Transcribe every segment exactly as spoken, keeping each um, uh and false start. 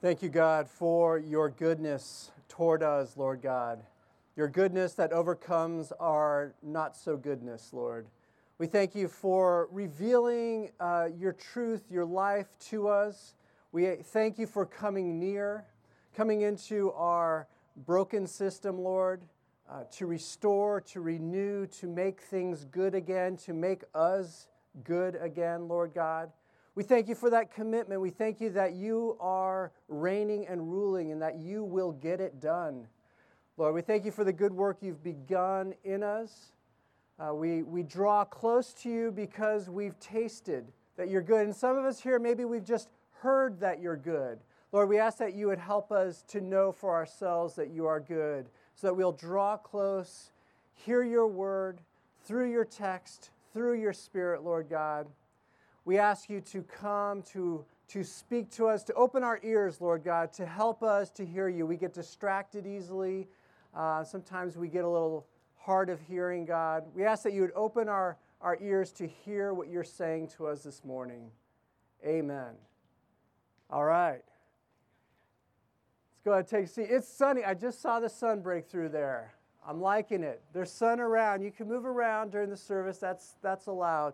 Thank you, God, for your goodness toward us, Lord God, your goodness that overcomes our not-so-goodness, Lord. We thank you for revealing uh, your truth, your life to us. We thank you for coming near, coming into our broken system, Lord, uh, to restore, to renew, to make things good again, to make us good again, Lord God. We thank you for that commitment. We thank you that you are reigning and ruling and that you will get it done. Lord, we thank you for the good work you've begun in us. Uh, we, we draw close to you because we've tasted that you're good. And some of us here, maybe we've just heard that you're good. Lord, we ask that you would help us to know for ourselves that you are good so that we'll draw close, hear your word through your text, through your spirit, Lord God. We ask you to come, to, to speak to us, to open our ears, Lord God, to help us to hear you. We get distracted easily. Uh, sometimes we get a little hard of hearing, God. We ask that you would open our, our ears to hear what you're saying to us this morning. Amen. All right. Let's go ahead and take a seat. It's sunny. I just saw the sun break through there. I'm liking it. There's sun around. You can move around during the service. That's, that's allowed.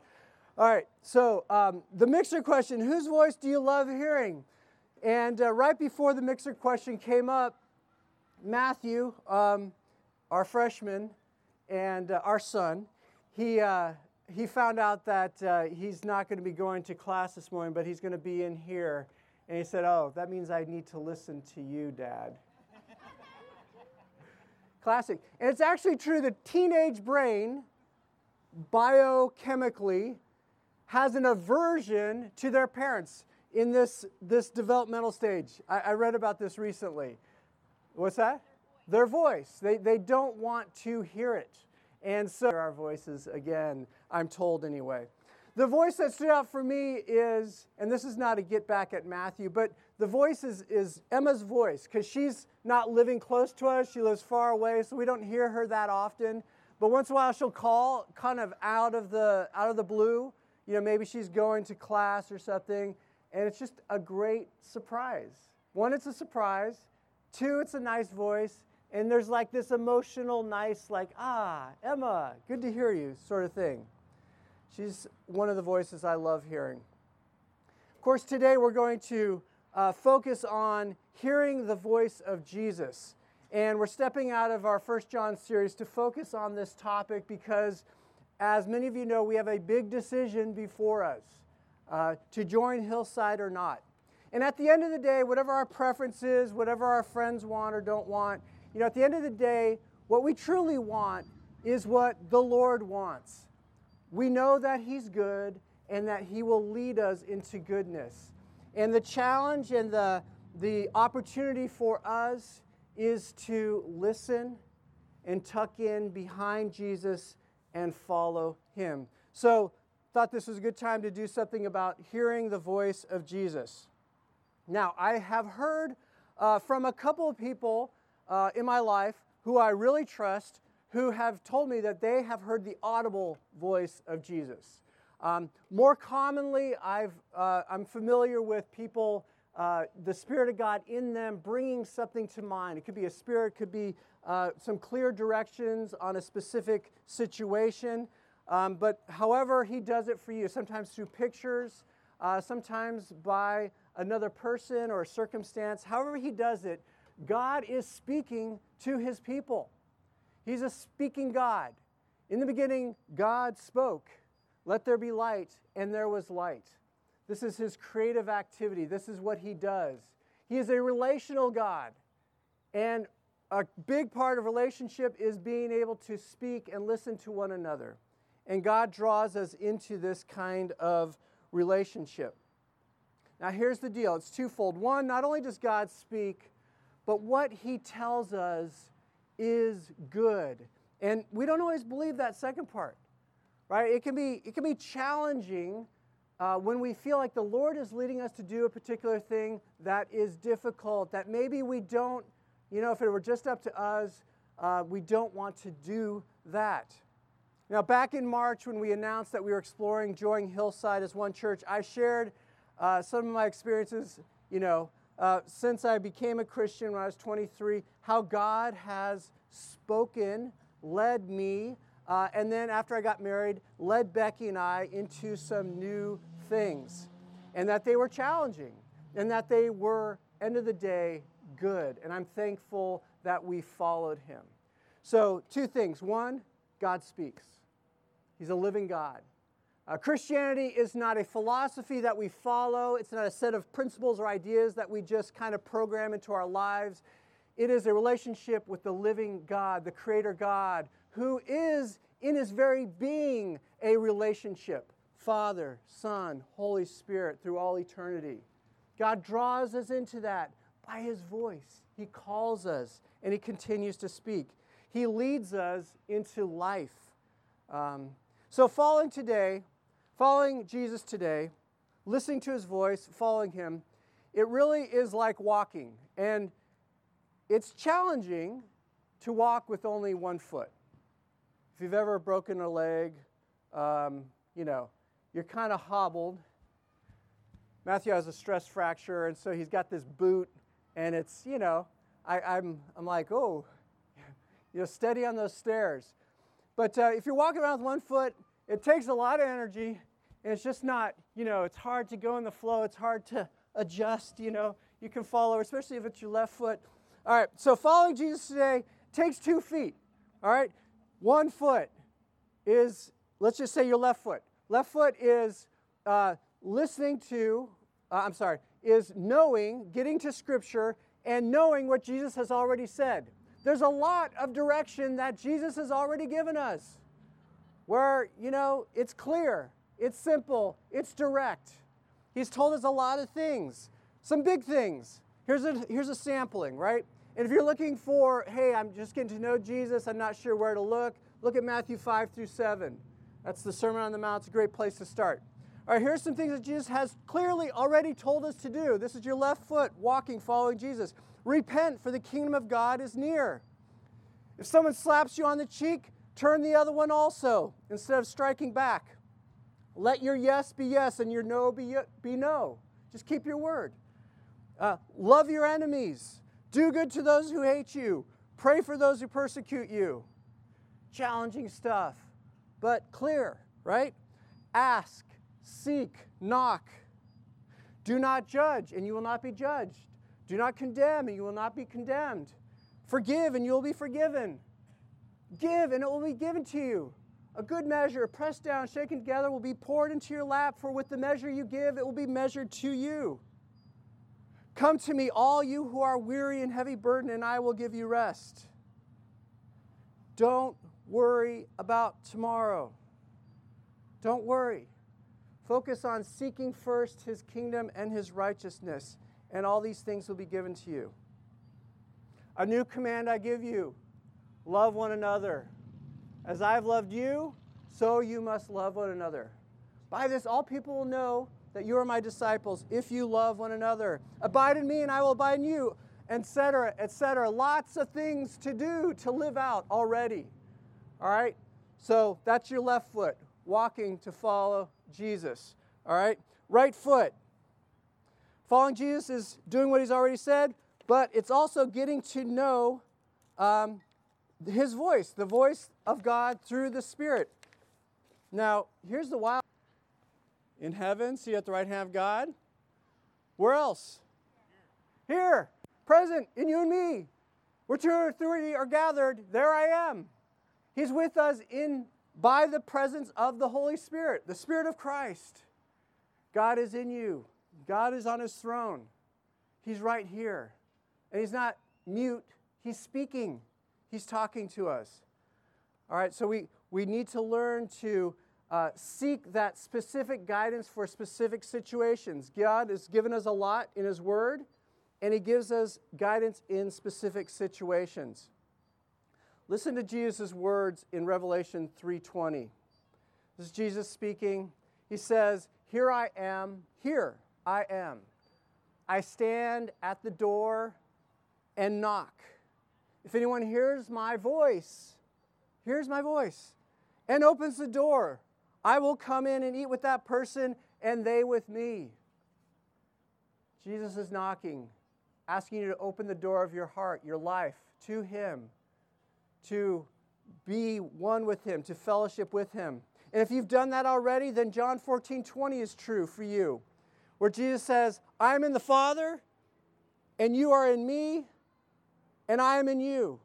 All right, so um, the mixer question, whose voice do you love hearing? And uh, right before the mixer question came up, Matthew, um, our freshman and uh, our son, he uh, he found out that uh, he's not going to be going to class this morning, but he's going to be in here. And he said, oh, that means I need to listen to you, Dad. Classic. And it's actually true, the teenage brain, biochemically, has an aversion to their parents in this, this developmental stage. I, I read about this recently. What's that? Their voice. Their voice. They, they don't want to hear it. And so our voices again, I'm told anyway. The voice that stood out for me is, and this is not a get back at Matthew, but the voice is, is Emma's voice, because she's not living close to us. She lives far away, so we don't hear her that often. But once in a while she'll call kind of out of the out of the blue. You know, maybe she's going to class or something, and it's just a great surprise. One, it's a surprise. Two, it's a nice voice, and there's like this emotional, nice, like, ah, Emma, good to hear you sort of thing. She's one of the voices I love hearing. Of course, today we're going to uh, focus on hearing the voice of Jesus. And we're stepping out of our First John series to focus on this topic because, as many of you know, we have a big decision before us uh, to join Hillside or not. And at the end of the day, whatever our preference is, whatever our friends want or don't want, you know, at the end of the day, what we truly want is what the Lord wants. We know that He's good and that He will lead us into goodness. And the challenge and the, the opportunity for us is to listen and tuck in behind Jesus and follow Him. So, thought this was a good time to do something about hearing the voice of Jesus. Now, I have heard uh, from a couple of people uh, in my life who I really trust who have told me that they have heard the audible voice of Jesus. Um, more commonly, I've, uh, I'm familiar with people Uh, the Spirit of God in them bringing something to mind. It could be a spirit, could be uh, some clear directions on a specific situation. Um, but however He does it for you, sometimes through pictures, uh, sometimes by another person or a circumstance. However He does it, God is speaking to His people. He's a speaking God. In the beginning, God spoke, let there be light, and there was light. This is His creative activity. This is what He does. He is a relational God. And a big part of relationship is being able to speak and listen to one another. And God draws us into this kind of relationship. Now here's the deal. It's twofold. One, not only does God speak, but what He tells us is good. And we don't always believe that second part, right? It can be, it can be challenging Uh, when we feel like the Lord is leading us to do a particular thing that is difficult, that maybe we don't, you know, if it were just up to us, uh, we don't want to do that. Now, back in March when we announced that we were exploring joining Hillside as one church, I shared uh, some of my experiences, you know, uh, since I became a Christian when I was twenty-three, how God has spoken, led me, uh, and then after I got married, led Becky and I into some new things, and that they were challenging, and that they were, end of the day, good, and I'm thankful that we followed him. So two things. One, God speaks. He's a living God. Uh, Christianity is not a philosophy that we follow. It's not a set of principles or ideas that we just kind of program into our lives. It is a relationship with the living God, the Creator God, who is in his very being a relationship. Father, Son, Holy Spirit through all eternity. God draws us into that by his voice. He calls us and he continues to speak. He leads us into life. Um, so following today, following Jesus today, listening to his voice, following him, it really is like walking. And it's challenging to walk with only one foot. If you've ever broken a leg, um, you know, you're kind of hobbled. Matthew has a stress fracture, and so he's got this boot, and it's, you know, I, I'm I'm like, oh, you know, steady on those stairs. But uh, if you're walking around with one foot, it takes a lot of energy, and it's just not, you know, it's hard to go in the flow. It's hard to adjust, you know. You can fall over, especially if it's your left foot. All right, so following Jesus today takes two feet, all right? One foot is, let's just say your left foot. Left foot is uh, listening to, uh, I'm sorry, is knowing, getting to Scripture, and knowing what Jesus has already said. There's a lot of direction that Jesus has already given us where, you know, it's clear, it's simple, it's direct. He's told us a lot of things, some big things. Here's a, here's a sampling, right? And if you're looking for, hey, I'm just getting to know Jesus, I'm not sure where to look, look at Matthew five through seven. That's the Sermon on the Mount. It's a great place to start. All right, here's some things that Jesus has clearly already told us to do. This is your left foot, walking, following Jesus. Repent, for the kingdom of God is near. If someone slaps you on the cheek, turn the other one also, instead of striking back. Let your yes be yes and your no be, be no. Just keep your word. Uh, love your enemies. Do good to those who hate you. Pray for those who persecute you. Challenging stuff, but clear, right? Ask, seek, knock. Do not judge, and you will not be judged. Do not condemn, and you will not be condemned. Forgive, and you will be forgiven. Give, and it will be given to you. A good measure, pressed down, shaken together, will be poured into your lap, for with the measure you give, it will be measured to you. Come to me, all you who are weary and heavy burdened, and I will give you rest. Don't worry about tomorrow. Don't worry. Focus on seeking first his kingdom and his righteousness, and all these things will be given to you. A new command I give you, love one another. As I've loved you, so you must love one another. By this all people will know that you are my disciples, if you love one another. Abide in me, and I will abide in you, et cetera, et cetera. Lots of things to do, to live out already. All right? So that's your left foot, walking to follow Jesus. All right? Right foot. Following Jesus is doing what he's already said, but it's also getting to know um, his voice, the voice of God through the Spirit. Now, here's the wild. In heaven, see at the right hand of God. Where else? Here. Here, present in you and me. Where two or three are gathered, there I am. He's with us in by the presence of the Holy Spirit, the Spirit of Christ. God is in you. God is on his throne. He's right here. And he's not mute. He's speaking. He's talking to us. All right, so we, we need to learn to Uh, seek that specific guidance for specific situations. God has given us a lot in his word, and he gives us guidance in specific situations. Listen to Jesus' words in Revelation three twenty. This is Jesus speaking. He says, here I am, here I am. I stand at the door and knock. If anyone hears my voice, hears my voice, and opens the door, I will come in and eat with that person and they with me. Jesus is knocking. asking you to open the door of your heart, your life, to Him, to be one with Him, to fellowship with Him. And if you've done that already, then John fourteen twenty is true for you, where Jesus says, I am in the Father, and you are in me, and I am in you.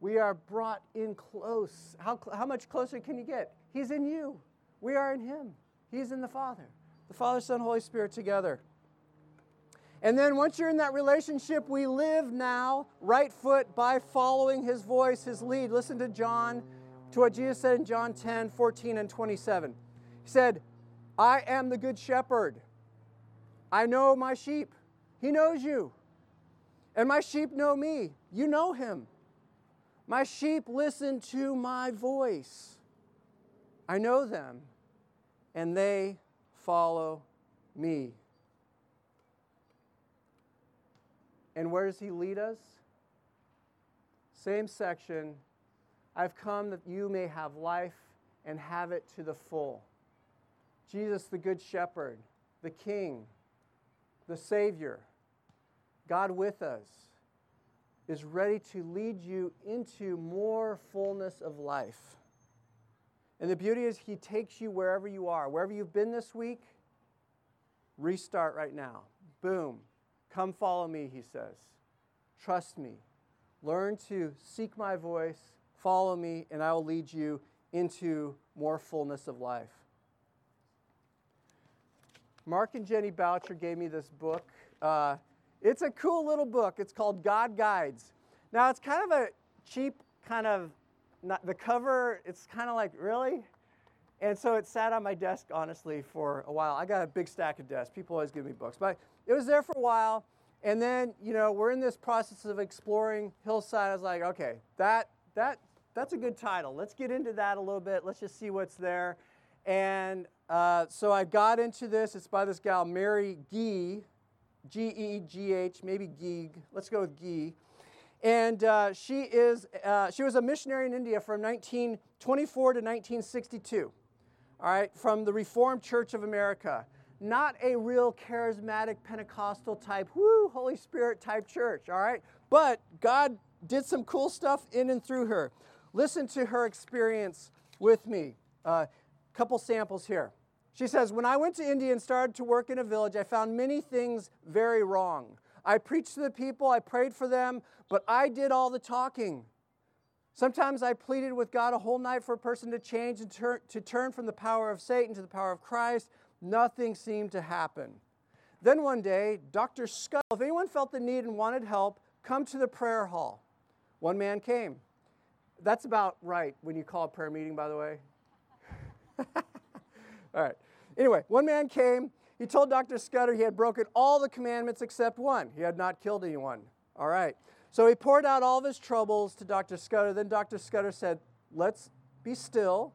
We are brought in close. How, how much closer can you get? He's in you. We are in Him. He's in the Father. The Father, Son, Holy Spirit together. And then once you're in that relationship, we live now right foot by following His voice, His lead. Listen to John, to what Jesus said in John ten, fourteen, and twenty-seven. He said, I am the good shepherd. I know my sheep. He knows you. And my sheep know me. You know Him. My sheep listen to my voice. I know them, and they follow me. And where does He lead us? Same section. I've come that you may have life and have it to the full. Jesus, the Good Shepherd, the King, the Savior, God with us, is ready to lead you into more fullness of life. And the beauty is He takes you wherever you are. Wherever you've been this week, restart right now. Boom. Come follow me, He says. Trust me. Learn to seek my voice. Follow me, and I will lead you into more fullness of life. Mark and Jenny Boucher gave me this book. Uh, It's a cool little book. It's called God Guides. Now, it's kind of a cheap kind of, not, the cover, it's kind of like, really? And so it sat on my desk, honestly, for a while. I got a big stack of desks. People always give me books. But it was there for a while. And then, you know, we're in this process of exploring Hillside. I was like, okay, that that that's a good title. Let's get into that a little bit. Let's just see what's there. And uh, so I got into this. It's by this gal, Mary Gee. G E G H, maybe Geeg. Let's go with Gee. And uh, she is uh, she was a missionary in India from nineteen twenty-four to nineteen sixty-two, all right, from the Reformed Church of America. Not a real charismatic Pentecostal type, woo, Holy Spirit type church, all right? But God did some cool stuff in and through her. Listen to her experience with me. A uh, couple samples here. She says, when I went to India and started to work in a village, I found many things very wrong. I preached to the people, I prayed for them, but I did all the talking. Sometimes I pleaded with God a whole night for a person to change and tur- to turn from the power of Satan to the power of Christ. Nothing seemed to happen. Then one day, Doctor Scull, if anyone felt the need and wanted help, come to the prayer hall. One man came. That's about right when you call a prayer meeting, by the way. All right. Anyway, one man came. He told Doctor Scudder he had broken all the commandments except one. He had not killed anyone. All right. So he poured out all of his troubles to Doctor Scudder. Then Doctor Scudder said, let's be still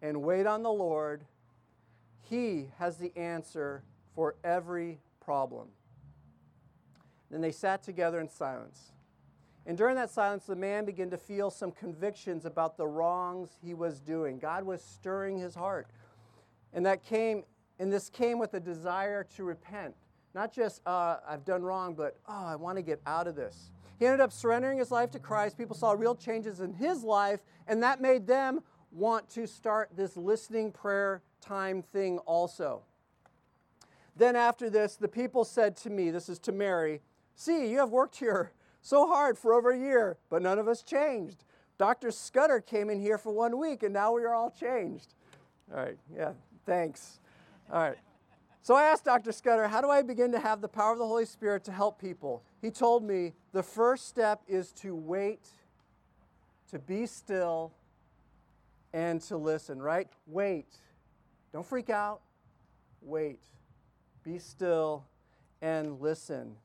and wait on the Lord. He has the answer for every problem. Then they sat together in silence. And during that silence, the man began to feel some convictions about the wrongs he was doing. God was stirring his heart. And that came, and this came with a desire to repent. Not just, uh, I've done wrong, but, oh, I want to get out of this. He ended up surrendering his life to Christ. People saw real changes in his life, and that made them want to start this listening prayer time thing also. Then after this, the people said to me, this is to Mary, see, you have worked here so hard for over a year, but none of us changed. Doctor Scudder came in here for one week, and now we are all changed. All right, yeah. Thanks. All right. So I asked Doctor Scudder, how do I begin to have the power of the Holy Spirit to help people? He told me the first step is to wait, to be still, and to listen, right? Wait. Don't freak out. Wait. Be still and listen.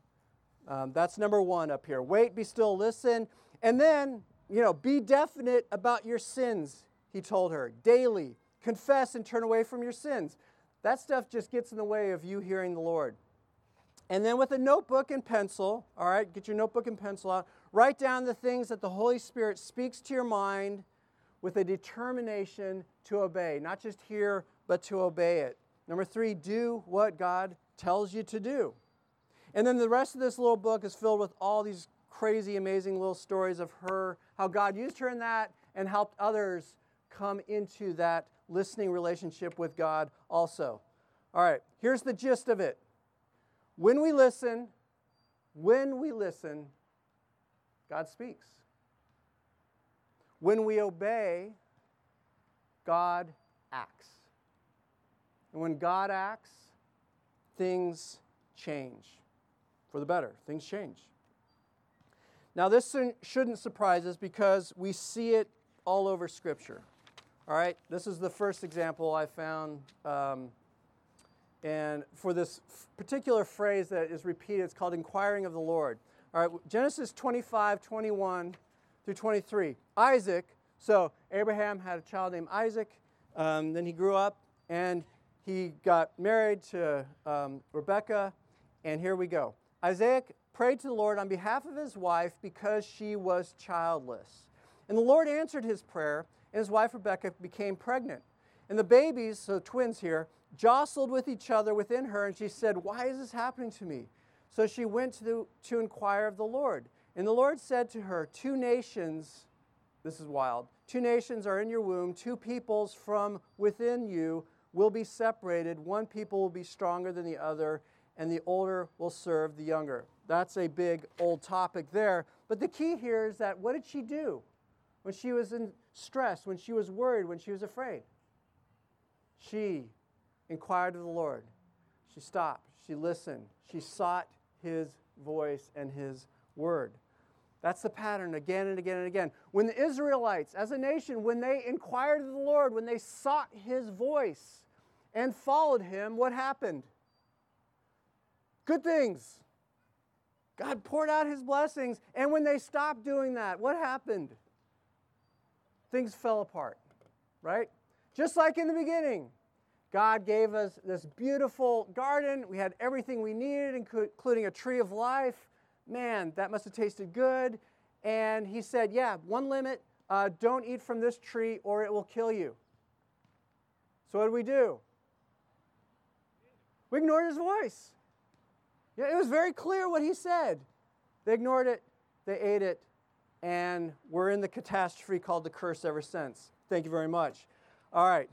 Um, that's number one up here. Wait, be still, listen. And then, you know, be definite about your sins, he told her, daily. Confess and turn away from your sins. That stuff just gets in the way of you hearing the Lord. And then with a notebook and pencil, all right, get your notebook and pencil out, write down the things that the Holy Spirit speaks to your mind with a determination to obey, not just hear, but to obey it. Number three, do what God tells you to do. And then the rest of this little book is filled with all these crazy, amazing little stories of her, how God used her in that and helped others come into that listening relationship with God also. All right, here's the gist of it. When we listen, when we listen, God speaks. When we obey, God acts. And when God acts, things change. For the better, things change. Now, this shouldn't surprise us because we see it all over Scripture. All right, this is the first example I found. Um, and for this f- particular phrase that is repeated, it's called inquiring of the Lord. All right, Genesis twenty-five, twenty-one through twenty-three. Isaac, so Abraham had a child named Isaac. Um, then he grew up, and he got married to um, Rebekah. And here we go. Isaac prayed to the Lord on behalf of his wife because she was childless. And the Lord answered his prayer, and his wife Rebekah became pregnant. And the babies, so twins here, jostled with each other within her, and she said, "Why is this happening to me?" So she went to, the, to inquire of the Lord. And the Lord said to her, two nations, this is wild, two nations are in your womb, two peoples from within you will be separated, one people will be stronger than the other, and the older will serve the younger. That's a big old topic there. But the key here is that what did she do when she was in stress, when she was worried, when she was afraid? She inquired of the Lord. She stopped. She listened. She sought his voice and his word. That's the pattern again and again and again. When the Israelites, as a nation, when they inquired of the Lord, when they sought his voice and followed him, what happened? Good things. God poured out his blessings. And when they stopped doing that, what happened? Things fell apart, right? Just like in the beginning, God gave us this beautiful garden. We had everything we needed, including a tree of life. Man, that must have tasted good. And he said, yeah, one limit, uh, don't eat from this tree or it will kill you. So what did we do? We ignored his voice. Yeah, it was very clear what he said. They ignored it, they ate it, and we're in the catastrophe called the curse ever since. Thank you very much. All right,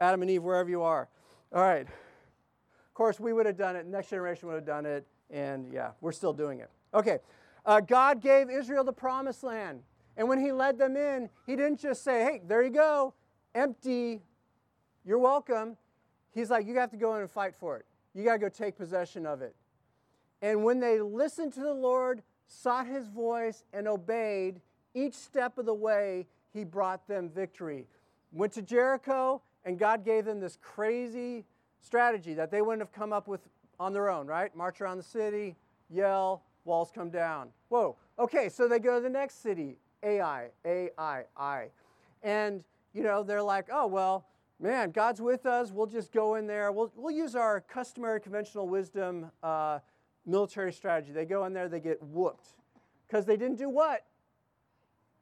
Adam and Eve, wherever you are. All right. Of course, we would have done it. The next generation would have done it, and yeah, we're still doing it. Okay, uh, God gave Israel the promised land, and when he led them in, he didn't just say, hey, there you go, empty, you're welcome. He's like, you have to go in and fight for it. You got to go take possession of it. And when they listened to the Lord, sought his voice, and obeyed, each step of the way, he brought them victory. Went to Jericho, and God gave them this crazy strategy that they wouldn't have come up with on their own, right? March around the city, yell, walls come down. Whoa. Okay, so they go to the next city, A I, A I, I. And, you know, they're like, oh, well, man, God's with us. We'll just go in there. We'll we'll use our customary conventional wisdom uh, military strategy. They go in there. They get whooped because they didn't do what?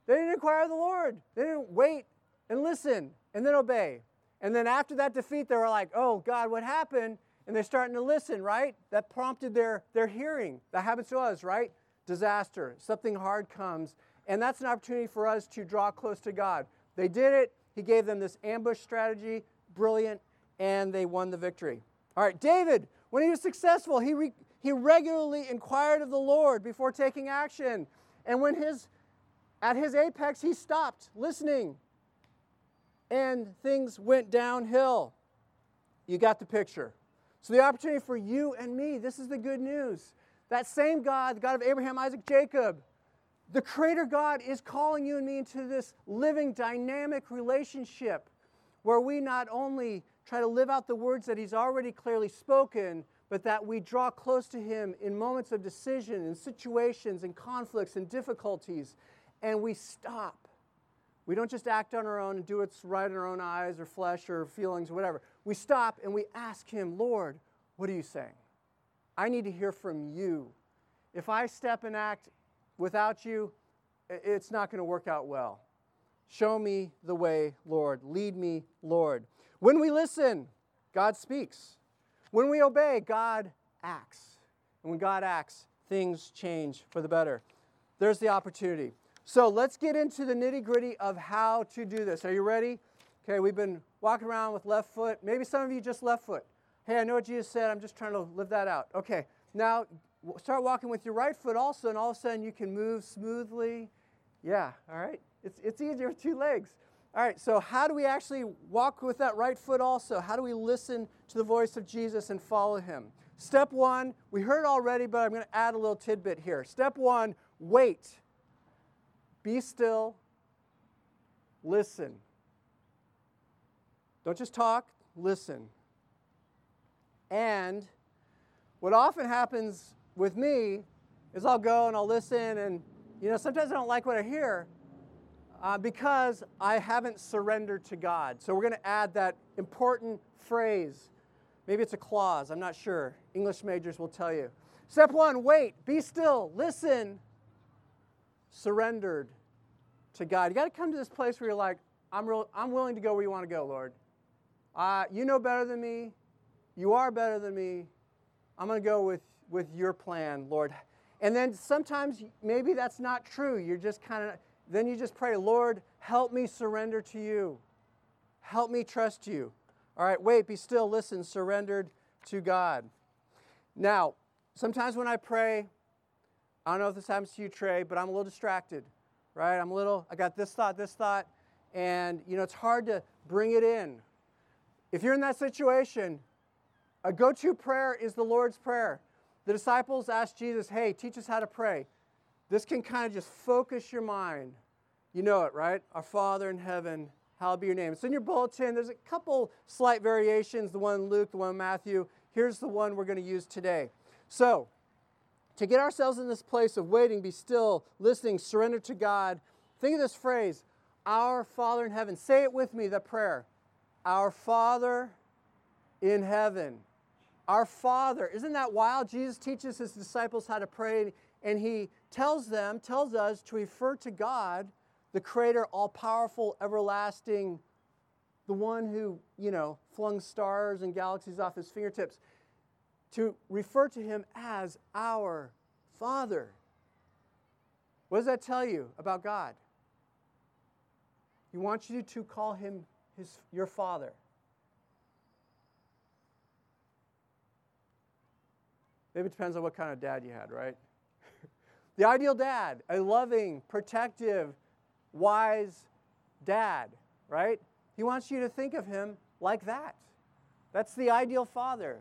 They didn't inquire of the Lord. They didn't wait and listen and then obey. And then after that defeat, they were like, oh, God, what happened? And they're starting to listen, right? That prompted their, their hearing. That happens to us, right? Disaster. Something hard comes. And that's an opportunity for us to draw close to God. They did it. He gave them this ambush strategy, brilliant, and they won the victory. All right, David, when he was successful, he re- he regularly inquired of the Lord before taking action. And when his at his apex, he stopped listening, and things went downhill. You got the picture. So the opportunity for you and me, this is the good news. That same God, the God of Abraham, Isaac, Jacob, the Creator God is calling you and me into this living, dynamic relationship where we not only try to live out the words that he's already clearly spoken, but that we draw close to him in moments of decision, in situations, in conflicts, in difficulties, and we stop. We don't just act on our own and do what's right in our own eyes or flesh or feelings or whatever. We stop and we ask him, Lord, what are you saying? I need to hear from you. If I step and act without you, it's not going to work out well. Show me the way, Lord. Lead me, Lord. When we listen, God speaks. When we obey, God acts. And when God acts, things change for the better. There's the opportunity. So let's get into the nitty-gritty of how to do this. Are you ready? Okay, we've been walking around with left foot. Maybe some of you just left foot. Hey, I know what Jesus said. I'm just trying to live that out. Okay, now start walking with your right foot also, and all of a sudden you can move smoothly. Yeah, all right? It's, it's easier with two legs. All right, so how do we actually walk with that right foot also? How do we listen to the voice of Jesus and follow him? Step one, we heard already, but I'm going to add a little tidbit here. Step one, wait. Be still. Listen. Don't just talk, listen. And what often happens with me is I'll go and I'll listen, and you know, sometimes I don't like what I hear, Uh, because I haven't surrendered to God. So we're going to add that important phrase. Maybe it's a clause. I'm not sure. English majors will tell you. Step one, wait, be still, listen, surrendered to God. You got to come to this place where you're like, I'm real, I'm willing to go where you want to go, Lord. Uh, you know better than me. You are better than me. I'm going to go with, with your plan, Lord. And then sometimes maybe that's not true. You're just kind of... Then you just pray, Lord, help me surrender to you. Help me trust you. All right, wait, be still, listen, surrendered to God. Now, sometimes when I pray, I don't know if this happens to you, Trey, but I'm a little distracted, right? I'm a little, I got this thought, this thought, and, you know, it's hard to bring it in. If you're in that situation, a go-to prayer is the Lord's Prayer. The disciples asked Jesus, hey, teach us how to pray. This can kind of just focus your mind. You know it, right? Our Father in heaven, hallowed be your name. It's in your bulletin. There's a couple slight variations, the one in Luke, the one in Matthew. Here's the one we're going to use today. So, to get ourselves in this place of waiting, be still, listening, surrender to God, think of this phrase, our Father in heaven. Say it with me, the prayer. Our Father in heaven. Our Father. Isn't that wild? Jesus teaches his disciples how to pray, and he tells them, tells us to refer to God, the creator, all-powerful, everlasting, the one who, you know, flung stars and galaxies off his fingertips, to refer to him as our Father. What does that tell you about God? He wants you to call him his, your Father. Maybe it depends on what kind of dad you had, right? The ideal dad, a loving, protective, wise dad, right? He wants you to think of him like that. That's the ideal father.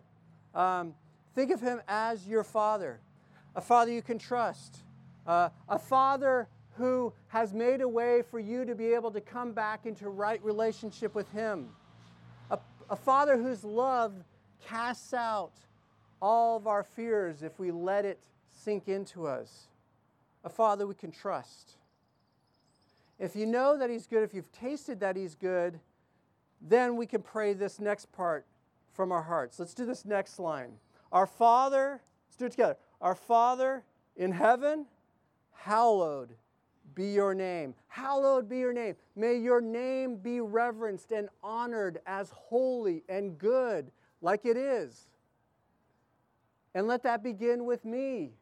Um, think of him as your father, a father you can trust, uh, a father who has made a way for you to be able to come back into right relationship with him, a, a father whose love casts out all of our fears if we let it sink into us. A father we can trust. If you know that he's good, if you've tasted that he's good, then we can pray this next part from our hearts. Let's do this next line. Our Father, let's do it together. Our Father in heaven, hallowed be your name. Hallowed be your name. May your name be reverenced and honored as holy and good, like it is. And let that begin with me.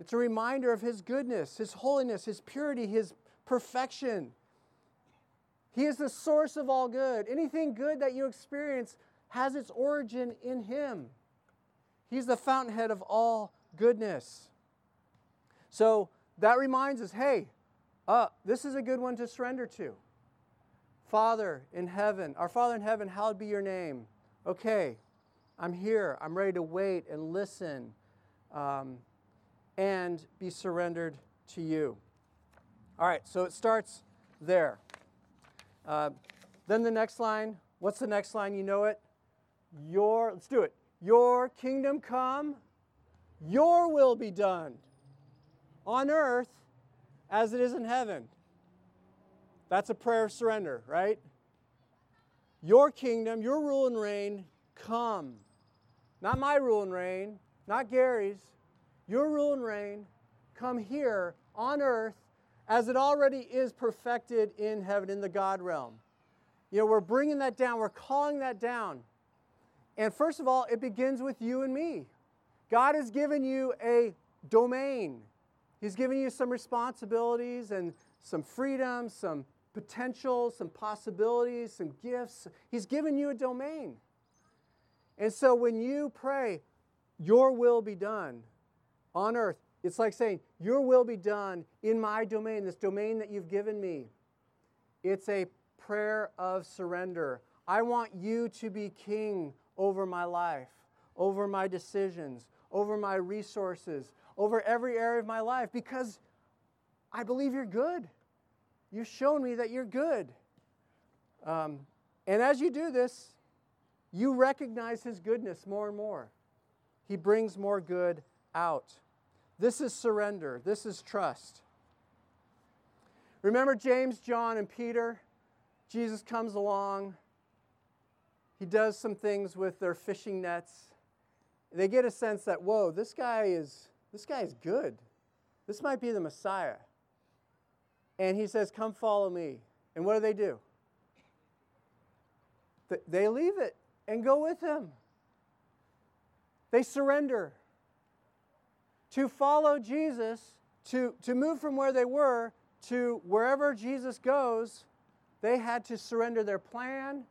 It's a reminder of his goodness, his holiness, his purity, his perfection. He is the source of all good. Anything good that you experience has its origin in him. He's the fountainhead of all goodness. So that reminds us, hey, uh, this is a good one to surrender to. Father in heaven, our Father in heaven, hallowed be your name. Okay, I'm here. I'm ready to wait and listen. Um, and be surrendered to you. All right, so it starts there. Uh, then the next line, what's the next line? You know it. Your, let's do it. Your kingdom come, your will be done on earth as it is in heaven. That's a prayer of surrender, right? Your kingdom, your rule and reign come. Not my rule and reign, not Gary's. Your rule and reign come here on earth as it already is perfected in heaven, in the God realm. You know, we're bringing that down. We're calling that down. And first of all, it begins with you and me. God has given you a domain. He's given you some responsibilities and some freedom, some potential, some possibilities, some gifts. He's given you a domain. And so when you pray, your will be done on earth, it's like saying, your will be done in my domain, this domain that you've given me. It's a prayer of surrender. I want you to be king over my life, over my decisions, over my resources, over every area of my life, because I believe you're good. You've shown me that you're good. Um, and as you do this, you recognize his goodness more and more. He brings more good out. This is surrender. This is trust. Remember James, John, and Peter? Jesus comes along. He does some things with their fishing nets. They get a sense that, whoa, this guy is, this guy is good. This might be the Messiah. And he says, come follow me. And what do they do? They leave it and go with him. They surrender. To follow Jesus, to, to move from where they were to wherever Jesus goes, they had to surrender their plan,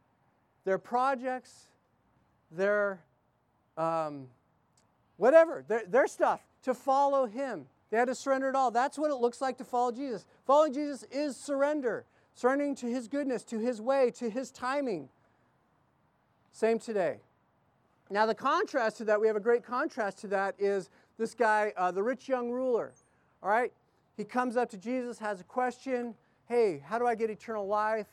their projects, their um, whatever, their, their stuff, to follow him. They had to surrender it all. That's what it looks like to follow Jesus. Following Jesus is surrender, surrendering to his goodness, to his way, to his timing. Same today. Now the contrast to that, we have a great contrast to that, is this guy, uh, the rich young ruler, all right? He comes up to Jesus, has a question. Hey, how do I get eternal life?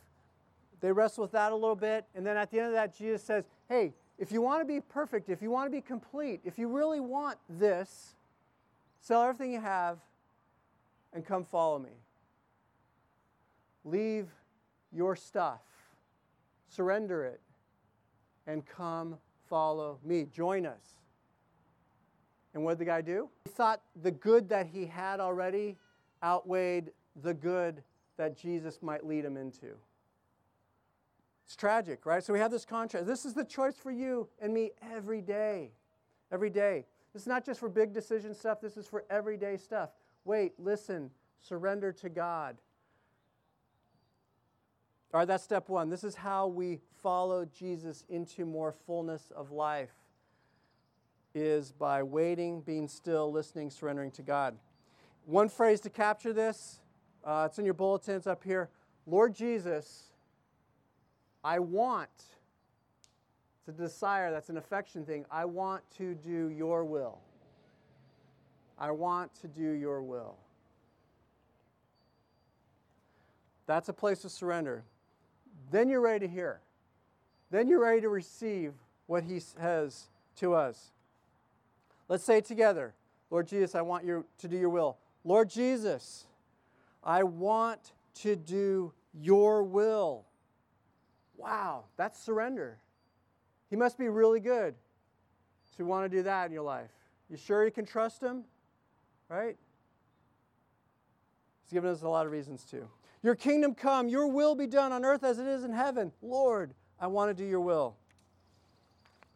They wrestle with that a little bit. And then at the end of that, Jesus says, hey, if you want to be perfect, if you want to be complete, if you really want this, sell everything you have and come follow me. Leave your stuff. Surrender it and come follow me. Join us. And what did the guy do? He thought the good that he had already outweighed the good that Jesus might lead him into. It's tragic, right? So we have this contrast. This is the choice for you and me every day. Every day. This is not just for big decision stuff. This is for everyday stuff. Wait, listen, surrender to God. All right, that's step one. This is how we follow Jesus into more fullness of life, is by waiting, being still, listening, surrendering to God. One phrase to capture this, uh, it's in your bulletins up here. Lord Jesus, I want, it's a desire, that's an affection thing, I want to do your will. I want to do your will. That's a place of surrender. Then you're ready to hear. Then you're ready to receive what he says to us. Let's say it together. Lord Jesus, I want you to do your will. Lord Jesus, I want to do your will. Wow, that's surrender. He must be really good to want to do that in your life. You sure you can trust him? Right? He's given us a lot of reasons too. Your kingdom come, your will be done on earth as it is in heaven. Lord, I want to do your will.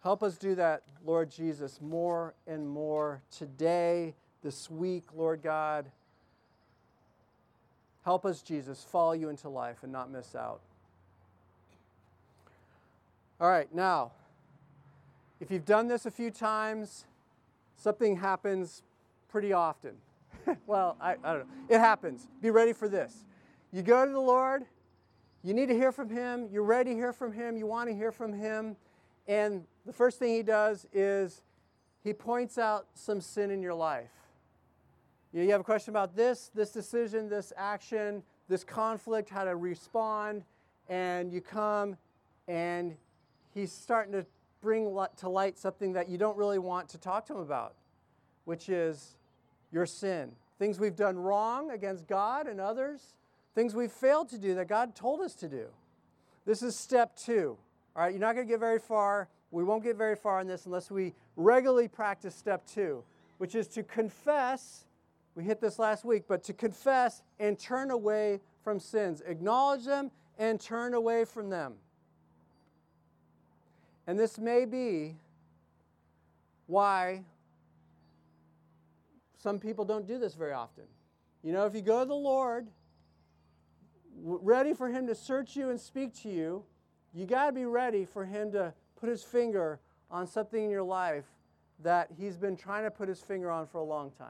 Help us do that, Lord Jesus, more and more today, this week, Lord God. Help us, Jesus, follow you into life and not miss out. All right, now, if you've done this a few times, something happens pretty often. Well, I, I don't know. It happens. Be ready for this. You go to the Lord. You need to hear from him. You're ready to hear from him. You want to hear from him. And the first thing he does is he points out some sin in your life. You have a question about this, this decision, this action, this conflict, how to respond, and you come and he's starting to bring to light something that you don't really want to talk to him about, which is your sin. Things we've done wrong against God and others, things we've failed to do that God told us to do. This is step two. All right, you're not going to get very far. We won't get very far on this unless we regularly practice step two, which is to confess. We hit this last week, but to confess and turn away from sins. Acknowledge them and turn away from them. And this may be why some people don't do this very often. You know, if you go to the Lord, ready for Him to search you and speak to you, you got to be ready for Him to put His finger on something in your life that He's been trying to put His finger on for a long time.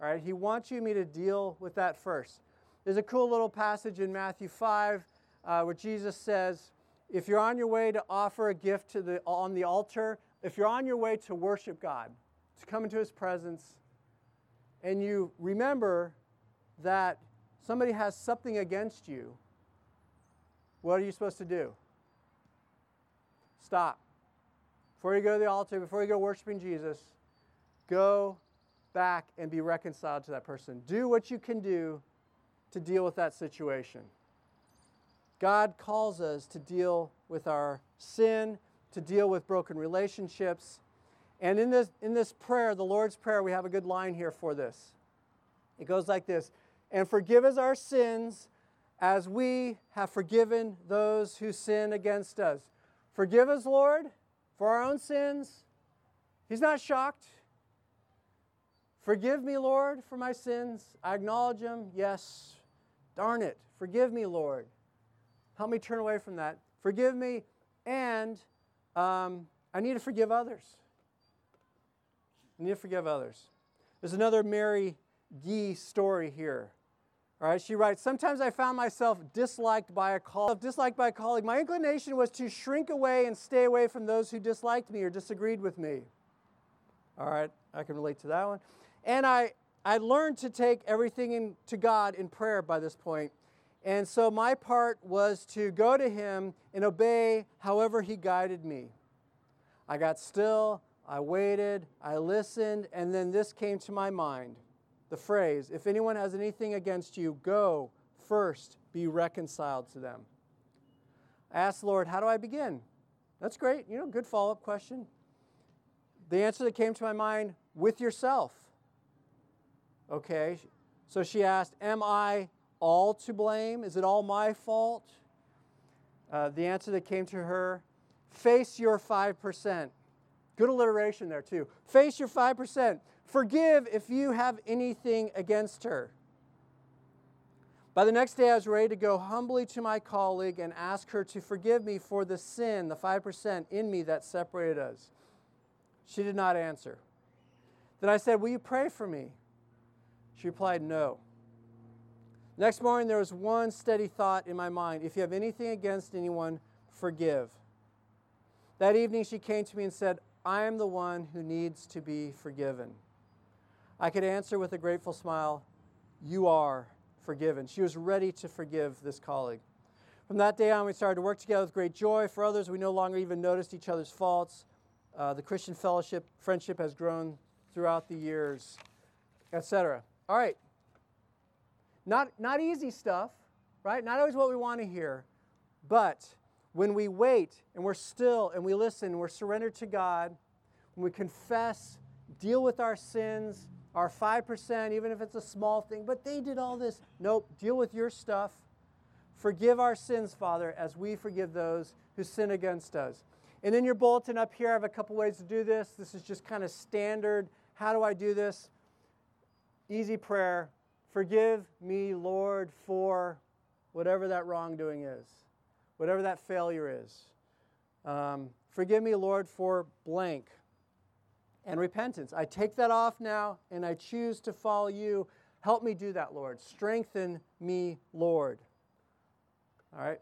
All right, He wants you and me to deal with that first. There's a cool little passage in Matthew five uh, where Jesus says, if you're on your way to offer a gift to the on the altar, if you're on your way to worship God, to come into His presence, and you remember that somebody has something against you, what are you supposed to do? Stop. Before you go to the altar, before you go worshiping Jesus, go back and be reconciled to that person. Do what you can do to deal with that situation. God calls us to deal with our sin, to deal with broken relationships. And in this, in this prayer, the Lord's Prayer, we have a good line here for this. It goes like this: and forgive us our sins as we have forgiven those who sin against us. Forgive us, Lord, for our own sins. He's not shocked. Forgive me, Lord, for my sins. I acknowledge them. Yes. Darn it. Forgive me, Lord. Help me turn away from that. Forgive me, and um, I need to forgive others. I need to forgive others. There's another Mary Gee story here. All right, she writes, sometimes I found myself disliked by a colleague. Disliked by a colleague. My inclination was to shrink away and stay away from those who disliked me or disagreed with me. All right, I can relate to that one. And I, I learned to take everything in, to God in prayer by this point. And so my part was to go to Him and obey however He guided me. I got still, I waited, I listened, and then this came to my mind. The phrase, if anyone has anything against you, go first, be reconciled to them. I asked the Lord, how do I begin? That's great. You know, good follow-up question. The answer that came to my mind, with yourself. Okay, so she asked, am I all to blame? Is it all my fault? Uh, the answer that came to her, face your five percent. Good alliteration there, too. Face your five percent. Forgive if you have anything against her. By the next day, I was ready to go humbly to my colleague and ask her to forgive me for the sin, the five percent in me that separated us. She did not answer. Then I said, will you pray for me? She replied, no. Next morning, there was one steady thought in my mind. If you have anything against anyone, forgive. That evening, she came to me and said, I am the one who needs to be forgiven. I could answer with a grateful smile, you are forgiven. She was ready to forgive this colleague. From that day on, we started to work together with great joy. For others, we no longer even noticed each other's faults. Uh, the Christian fellowship, friendship has grown throughout the years, et cetera. All right. Not, not easy stuff, right? Not always what we want to hear, but when we wait and we're still and we listen and we're surrendered to God, when we confess, deal with our sins, our five percent, even if it's a small thing, but they did all this. Nope, deal with your stuff. Forgive our sins, Father, as we forgive those who sin against us. And in your bulletin up here, I have a couple ways to do this. This is just kind of standard. How do I do this? Easy prayer. Forgive me, Lord, for whatever that wrongdoing is. Whatever that failure is. Um, forgive me, Lord, for blank. And repentance. I take that off now, and I choose to follow you. Help me do that, Lord. Strengthen me, Lord. All right?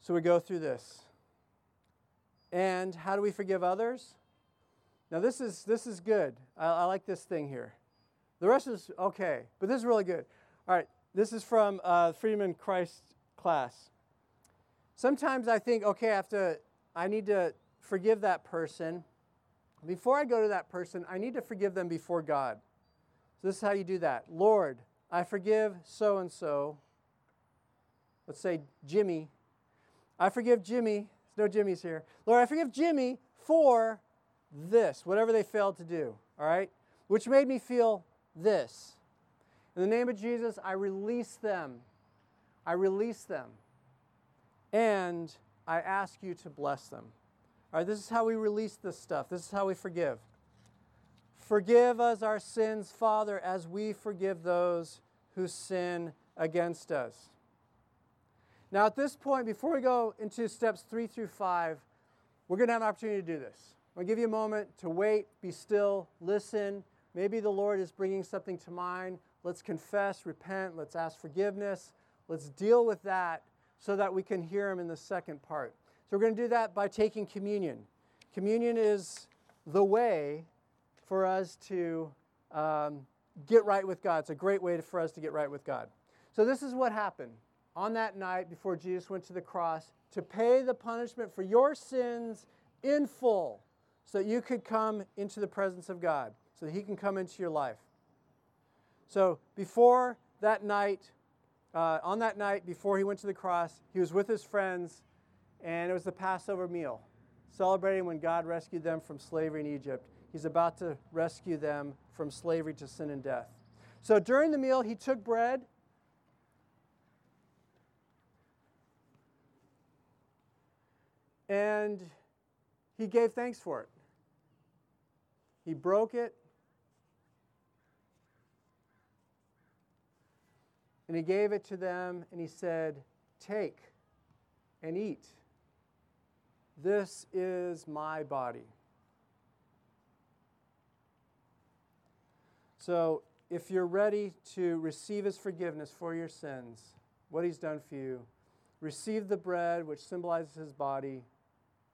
So we go through this. And how do we forgive others? Now, this is this is good. I, I like this thing here. The rest is okay, but this is really good. All right, this is from uh, Freedom in Christ class. Sometimes I think, okay, I have to, I need to forgive that person. Before I go to that person, I need to forgive them before God. So this is how you do that. Lord, I forgive so-and-so. Let's say Jimmy. I forgive Jimmy. There's no Jimmys here. Lord, I forgive Jimmy for this, whatever they failed to do, all right? Which made me feel this. In the name of Jesus, I release them. I release them. And I ask you to bless them. All right, this is how we release this stuff. This is how we forgive. Forgive us our sins, Father, as we forgive those who sin against us. Now, at this point, before we go into steps three through five, we're going to have an opportunity to do this. I'm going to give you a moment to wait, be still, listen. Maybe the Lord is bringing something to mind. Let's confess, repent, let's ask forgiveness. Let's deal with that so that we can hear Him in the second part. So we're going to do that by taking communion. Communion is the way for us to um, get right with God. It's a great way to, for us to get right with God. So this is what happened on that night before Jesus went to the cross to pay the punishment for your sins in full so that you could come into the presence of God, so that He can come into your life. So before that night, uh, on that night before He went to the cross, He was with His friends, and it was the Passover meal, celebrating when God rescued them from slavery in Egypt. He's about to rescue them from slavery to sin and death. So during the meal, He took bread, and He gave thanks for it. He broke it, and He gave it to them, and He said, "Take and eat. This is my body." So if you're ready to receive His forgiveness for your sins, what He's done for you, receive the bread which symbolizes His body,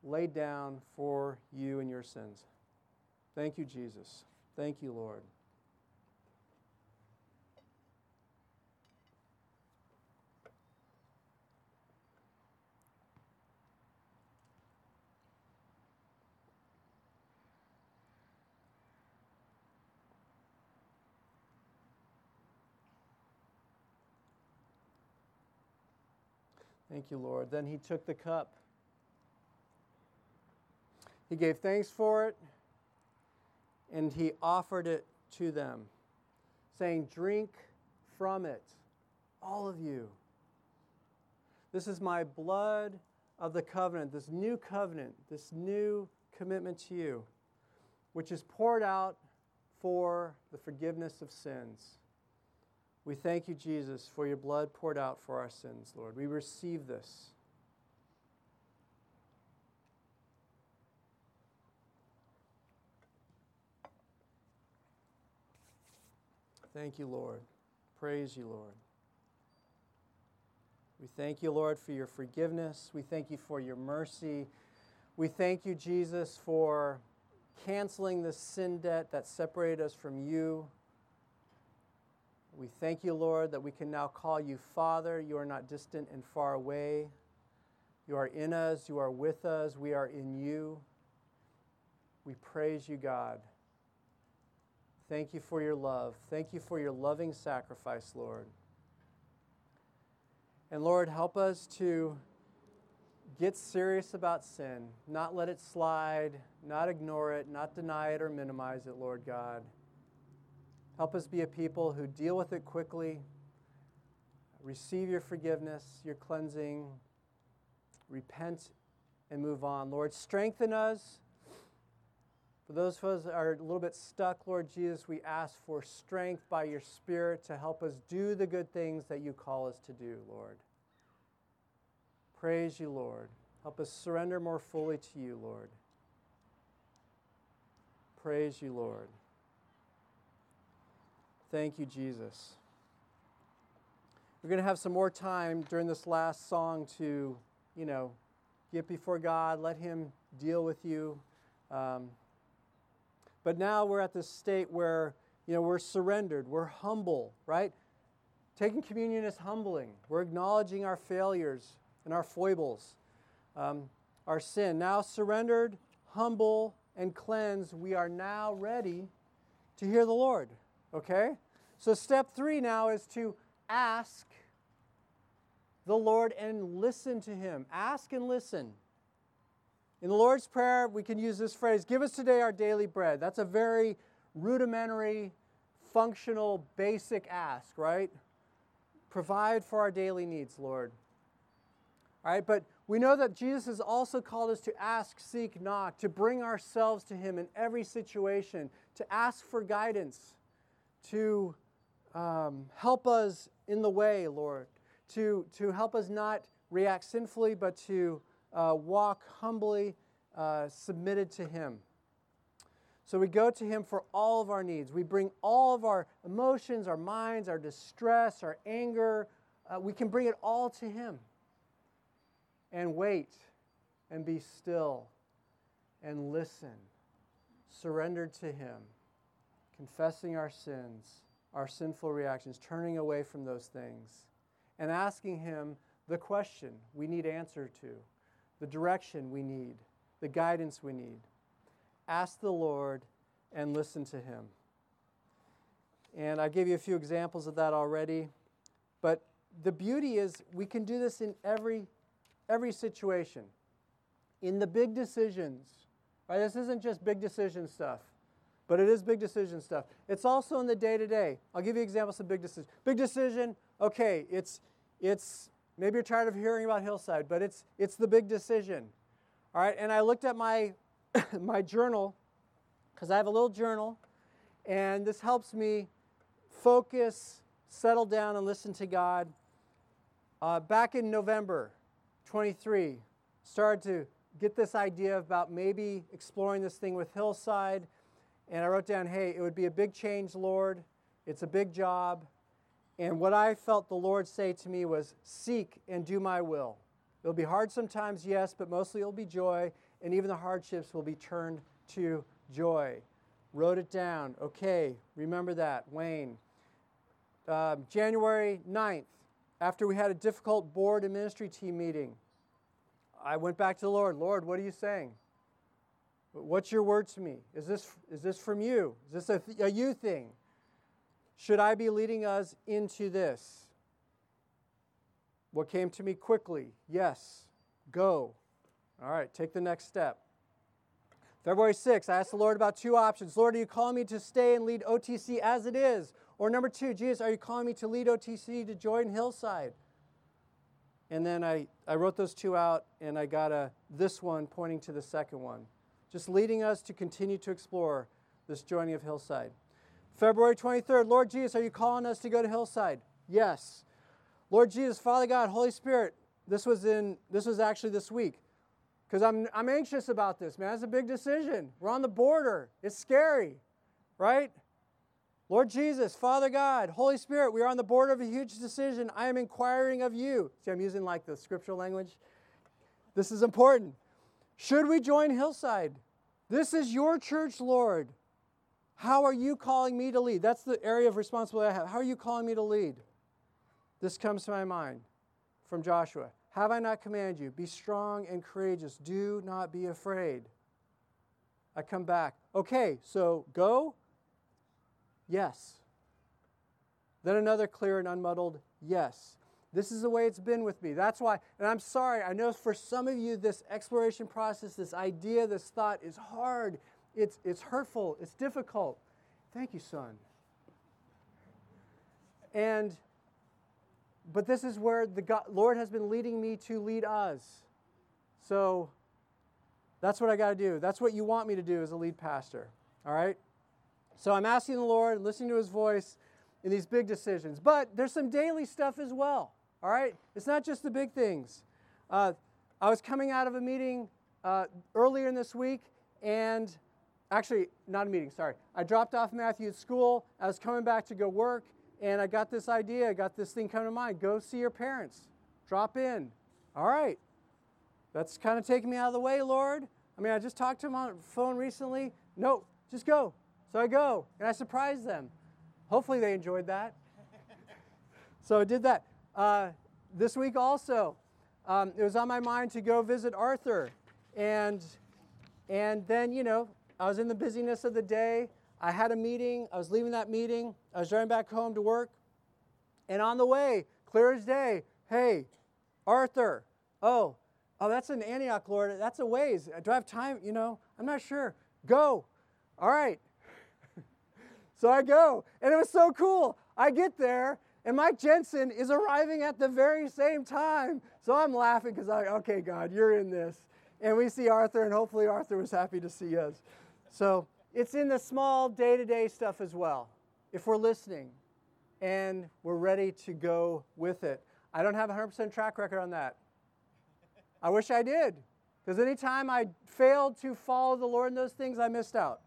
laid down for you and your sins. Thank you, Jesus. Thank you, Lord. Thank you, Lord. Then He took the cup. He gave thanks for it, and He offered it to them, saying, "Drink from it, all of you. This is my blood of the covenant, this new covenant, this new commitment to you, which is poured out for the forgiveness of sins." We thank you, Jesus, for your blood poured out for our sins, Lord. We receive this. Thank you, Lord. Praise you, Lord. We thank you, Lord, for your forgiveness. We thank you for your mercy. We thank you, Jesus, for canceling the sin debt that separated us from you. We thank you, Lord, that we can now call you Father. You are not distant and far away. You are in us. You are with us. We are in you. We praise you, God. Thank you for your love. Thank you for your loving sacrifice, Lord. And Lord, help us to get serious about sin, not let it slide, not ignore it, not deny it or minimize it, Lord God. Help us be a people who deal with it quickly, receive your forgiveness, your cleansing, repent, and move on. Lord, strengthen us. For those of us that are a little bit stuck, Lord Jesus, we ask for strength by your Spirit to help us do the good things that you call us to do, Lord. Praise you, Lord. Help us surrender more fully to you, Lord. Praise you, Lord. Thank you, Jesus. We're going to have some more time during this last song to, you know, get before God, let Him deal with you. Um, but now we're at this state where, you know, we're surrendered, we're humble, right? Taking communion is humbling. We're acknowledging our failures and our foibles, um, our sin. Now surrendered, humble, and cleansed, we are now ready to hear the Lord. Okay? So step three now is to ask the Lord and listen to Him. Ask and listen. In the Lord's Prayer, we can use this phrase, "Give us today our daily bread." That's a very rudimentary, functional, basic ask, right? Provide for our daily needs, Lord. All right, but we know that Jesus has also called us to ask, seek, knock, to bring ourselves to Him in every situation, to ask for guidance, to um, help us in the way, Lord, to, to help us not react sinfully, but to uh, walk humbly, uh, submitted to Him. So we go to Him for all of our needs. We bring all of our emotions, our minds, our distress, our anger. Uh, we can bring it all to Him and wait and be still and listen, surrendered to Him, confessing our sins, our sinful reactions, turning away from those things, and asking Him the question we need answer to, the direction we need, the guidance we need. Ask the Lord and listen to Him. And I gave you a few examples of that already. But the beauty is we can do this in every, every situation. In the big decisions. Right? This isn't just big decision stuff. But it is big decision stuff. It's also in the day-to-day. I'll give you examples of big decisions. Big decision, okay, it's, it's maybe you're tired of hearing about Hillside, but it's, it's the big decision. All right, and I looked at my my journal, because I have a little journal, and this helps me focus, settle down, and listen to God. Uh, back in November twenty-three, started to get this idea about maybe exploring this thing with Hillside, and I wrote down, hey, it would be a big change, Lord. It's a big job. And what I felt the Lord say to me was, seek and do my will. It'll be hard sometimes, yes, but mostly it'll be joy. And even the hardships will be turned to joy. Wrote it down. Okay, remember that, Wayne. Uh, January ninth, after we had a difficult board and ministry team meeting, I went back to the Lord. Lord, what are you saying? What's your word to me? Is this, is this from you? Is this a, th- a you thing? Should I be leading us into this? What came to me quickly? Yes, go. All right, take the next step. February sixth, I asked the Lord about two options. Lord, are you calling me to stay and lead O T C as it is? Or number two, Jesus, are you calling me to lead O T C to join Hillside? And then I, I wrote those two out, and I got a this one pointing to the second one, just leading us to continue to explore this joining of Hillside. February twenty-third, Lord Jesus, are you calling us to go to Hillside? Yes. Lord Jesus, Father God, Holy Spirit, this was in this was actually this week. Because I'm I'm anxious about this, man. It's a big decision. We're on the border. It's scary, right? Lord Jesus, Father God, Holy Spirit, we are on the border of a huge decision. I am inquiring of you. See, I'm using like the scriptural language. This is important. Should we join Hillside? This is your church, Lord. How are you calling me to lead? That's the area of responsibility I have. How are you calling me to lead? This comes to my mind from Joshua. Have I not commanded you? Be strong and courageous. Do not be afraid. I come back. Okay, so go? Yes. Then another clear and unmuddled yes. This is the way it's been with me. That's why, and I'm sorry, I know for some of you this exploration process, this idea, this thought is hard. It's, it's hurtful. It's difficult. Thank you, son. And... But this is where the God, Lord has been leading me to lead us. So that's what I got to do. That's what you want me to do as a lead pastor. All right? So I'm asking the Lord, listening to His voice in these big decisions. But there's some daily stuff as well. All right? It's not just the big things. Uh, I was coming out of a meeting uh, earlier in this week, and actually, not a meeting, sorry. I dropped off Matthew at school. I was coming back to go work. And I got this idea, I got this thing come to mind. Go see your parents. Drop in. All right. That's kind of taking me out of the way, Lord. I mean, I just talked to them on the phone recently. No, just go. So I go, and I surprise them. Hopefully they enjoyed that. So I did that. Uh, this week also, um, it was on my mind to go visit Arthur. And, and then, you know, I was in the busyness of the day. I had a meeting. I was leaving that meeting. I was driving back home to work. And on the way, clear as day, hey, Arthur. Oh, oh, that's in Antioch, Lord. That's a ways. Do I have time? You know, I'm not sure. Go. All right. So I go. And it was so cool. I get there, and Mike Jensen is arriving at the very same time. So I'm laughing because I'm like, okay, God, you're in this. And we see Arthur, and hopefully Arthur was happy to see us. So It's in the small day-to-day stuff as well, if we're listening and we're ready to go with it. I don't have a one hundred percent track record on that. I wish I did, because any time I failed to follow the Lord in those things, I missed out.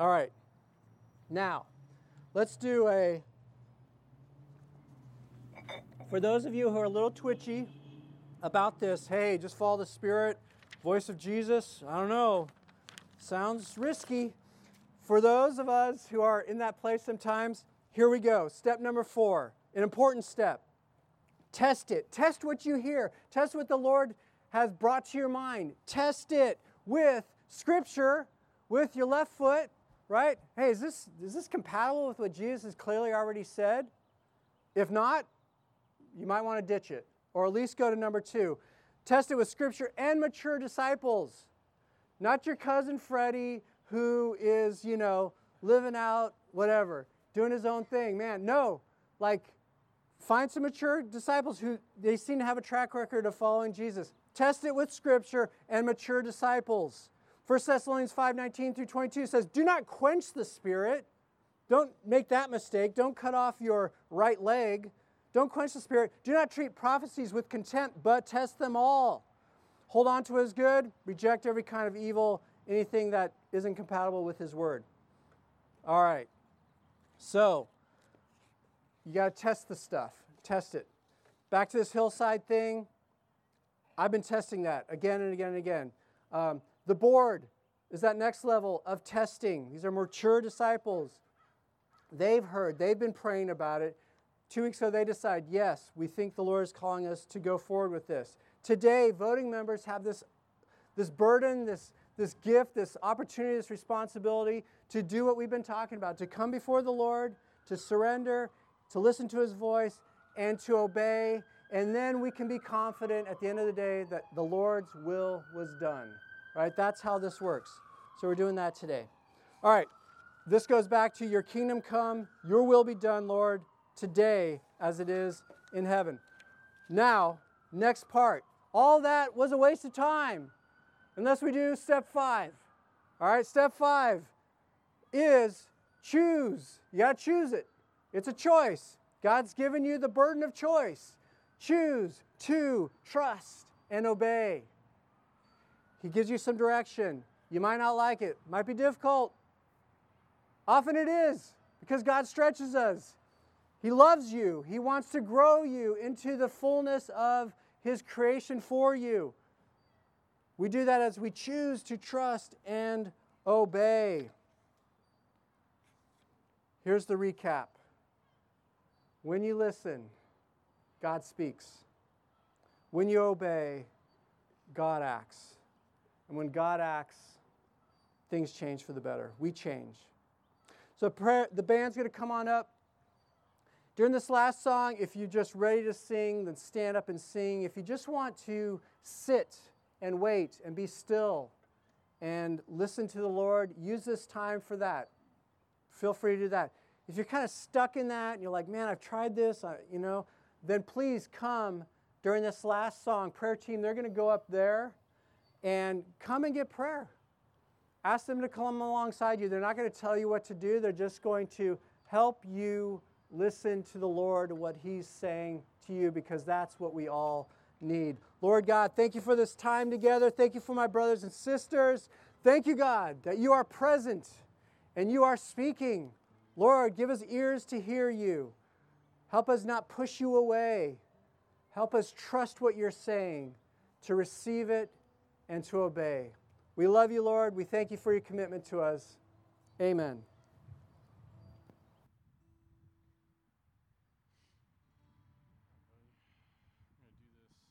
All right, now, let's do a, for those of you who are a little twitchy about this, hey, just follow the Spirit, voice of Jesus, I don't know, sounds risky. For those of us who are in that place sometimes, here we go, step number four, an important step. Test it. Test what you hear. Test what the Lord has brought to your mind. Test it with Scripture, with your left foot, right? Hey, is this, is this compatible with what Jesus has clearly already said? If not, you might want to ditch it, or at least go to number two. Test it with Scripture and mature disciples, not your cousin Freddie who is, you know, living out whatever, doing his own thing. Man, no, like... Find some mature disciples who they seem to have a track record of following Jesus. Test it with Scripture and mature disciples. First Thessalonians five nineteen through twenty-two says, do not quench the Spirit. Don't make that mistake. Don't cut off your right leg. Don't quench the Spirit. Do not treat prophecies with contempt, but test them all. Hold on to what is good. Reject every kind of evil, anything that isn't compatible with His Word. All right. So... you got to test the stuff. Test it. Back to this Hillside thing. I've been testing that again and again and again. Um, the board is that next level of testing. These are mature disciples. They've heard. They've been praying about it. Two weeks ago, they decide, yes, we think the Lord is calling us to go forward with this. Today, voting members have this, this burden, this, this gift, this opportunity, this responsibility to do what we've been talking about, to come before the Lord, to surrender, to listen to His voice, and to obey, and then we can be confident at the end of the day that the Lord's will was done, right? That's how this works. So we're doing that today. All right, this goes back to your kingdom come, your will be done, Lord, today as it is in heaven. Now, next part. All that was a waste of time unless we do step five. All right, step five is choose. You got to choose it. It's a choice. God's given you the burden of choice. Choose to trust and obey. He gives you some direction. You might not like it. Might be difficult. Often it is, because God stretches us. He loves you. He wants to grow you into the fullness of His creation for you. We do that as we choose to trust and obey. Here's the recap. When you listen, God speaks. When you obey, God acts. And when God acts, things change for the better. We change. So prayer, the band's going to come on up. During this last song, if you're just ready to sing, then stand up and sing. If you just want to sit and wait and be still and listen to the Lord, use this time for that. Feel free to do that. If you're kind of stuck in that and you're like, man, I've tried this, I, you know, then please come during this last song. Prayer team, they're going to go up there and come and get prayer. Ask them to come alongside you. They're not going to tell you what to do. They're just going to help you listen to the Lord and what He's saying to you, because that's what we all need. Lord God, thank You for this time together. Thank You for my brothers and sisters. Thank You, God, that You are present and You are speaking. Lord, give us ears to hear You. Help us not push You away. Help us trust what You're saying, to receive it and to obey. We love You, Lord. We thank You for Your commitment to us. Amen.